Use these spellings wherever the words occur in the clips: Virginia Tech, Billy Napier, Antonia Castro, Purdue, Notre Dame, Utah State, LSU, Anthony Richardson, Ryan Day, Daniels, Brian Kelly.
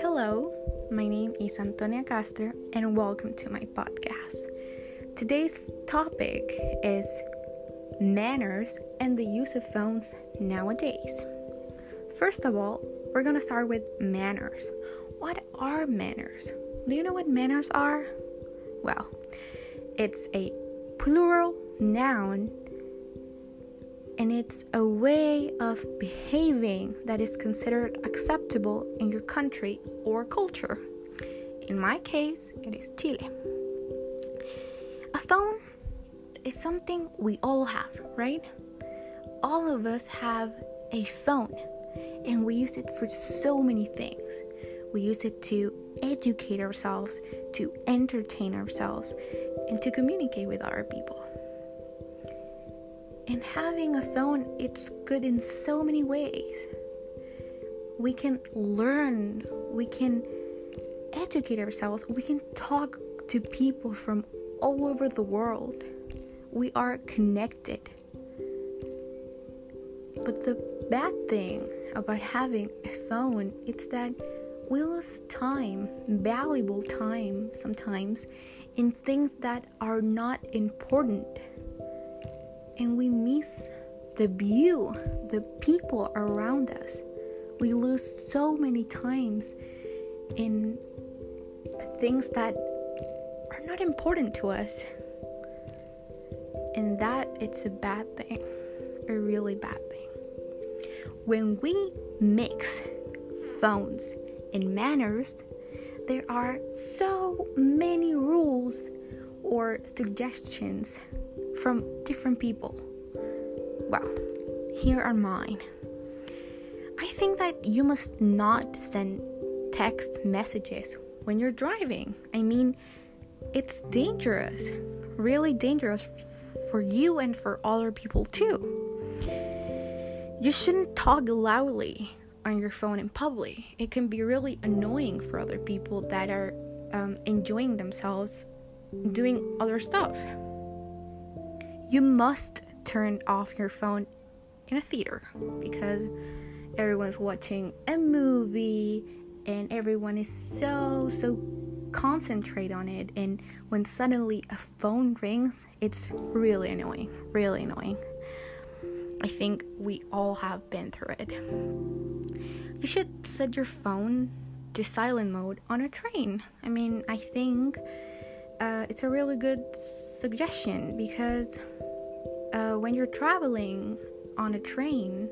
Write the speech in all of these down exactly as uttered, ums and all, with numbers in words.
Hello, my name is Antonia Castro and welcome to my podcast. Today's topic is manners and the use of phones nowadays. First of all, we're going to start with manners. What are manners? Do you know what manners are? Well, it's a plural noun. And it's a way of behaving that is considered acceptable in your country or culture. In my case, it is Chile. A phone is something we all have, right? All of us have a phone, and we use it for so many things. We use it to educate ourselves, to entertain ourselves, and to communicate with other people. And having a phone, it's good in so many ways. We can learn, we can educate ourselves, we can talk to people from all over the world. We are connected. But the bad thing about having a phone, it's that we lose time, valuable time sometimes, in things that are not important. And we miss the view, the people around us. We lose so many times in things that are not important to us. And that, it's a bad thing, a really bad thing. When we mix phones and manners, there are so many rules or suggestions from different people. Well, here are mine. I think that you must not send text messages when you're driving. I mean, it's dangerous, really dangerous f- for you and for other people too. You shouldn't talk loudly on your phone in public. It can be really annoying for other people that are um, enjoying themselves doing other stuff. You must turn off your phone in a theater because everyone's watching a movie and everyone is so, so concentrated on it. And when suddenly a phone rings, it's really annoying, really annoying. I think we all have been through it. You should set your phone to silent mode on a train. I mean, I think uh, it's a really good suggestion because Uh, when you're traveling on a train,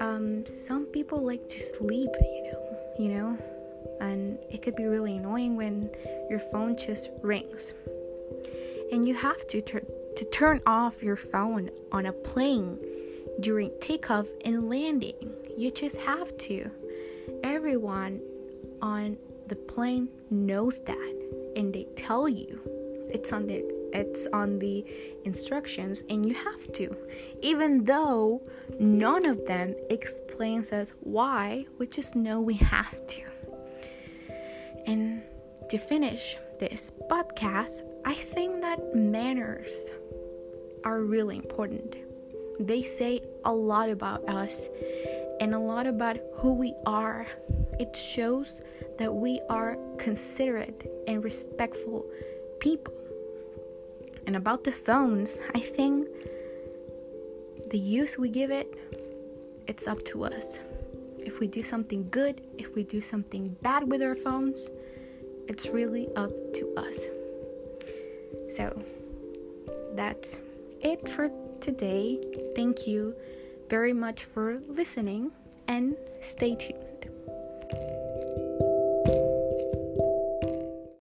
um, some people like to sleep, you know, you know, and it could be really annoying when your phone just rings. And you have to tr- to turn off your phone on a plane during takeoff and landing. You just have to. Everyone on the plane knows that, and they tell you. It's on the It's on the instructions, and you have to, even though none of them explains us why. We just know we have to. And to finish this podcast, I think that manners are really important. They say a lot about us and a lot about who we are. It shows that we are considerate and respectful people. And about the phones, I think the use we give it, it's up to us. If we do something good, if we do something bad with our phones, it's really up to us. So that's it for today. Thank you very much for listening and stay tuned.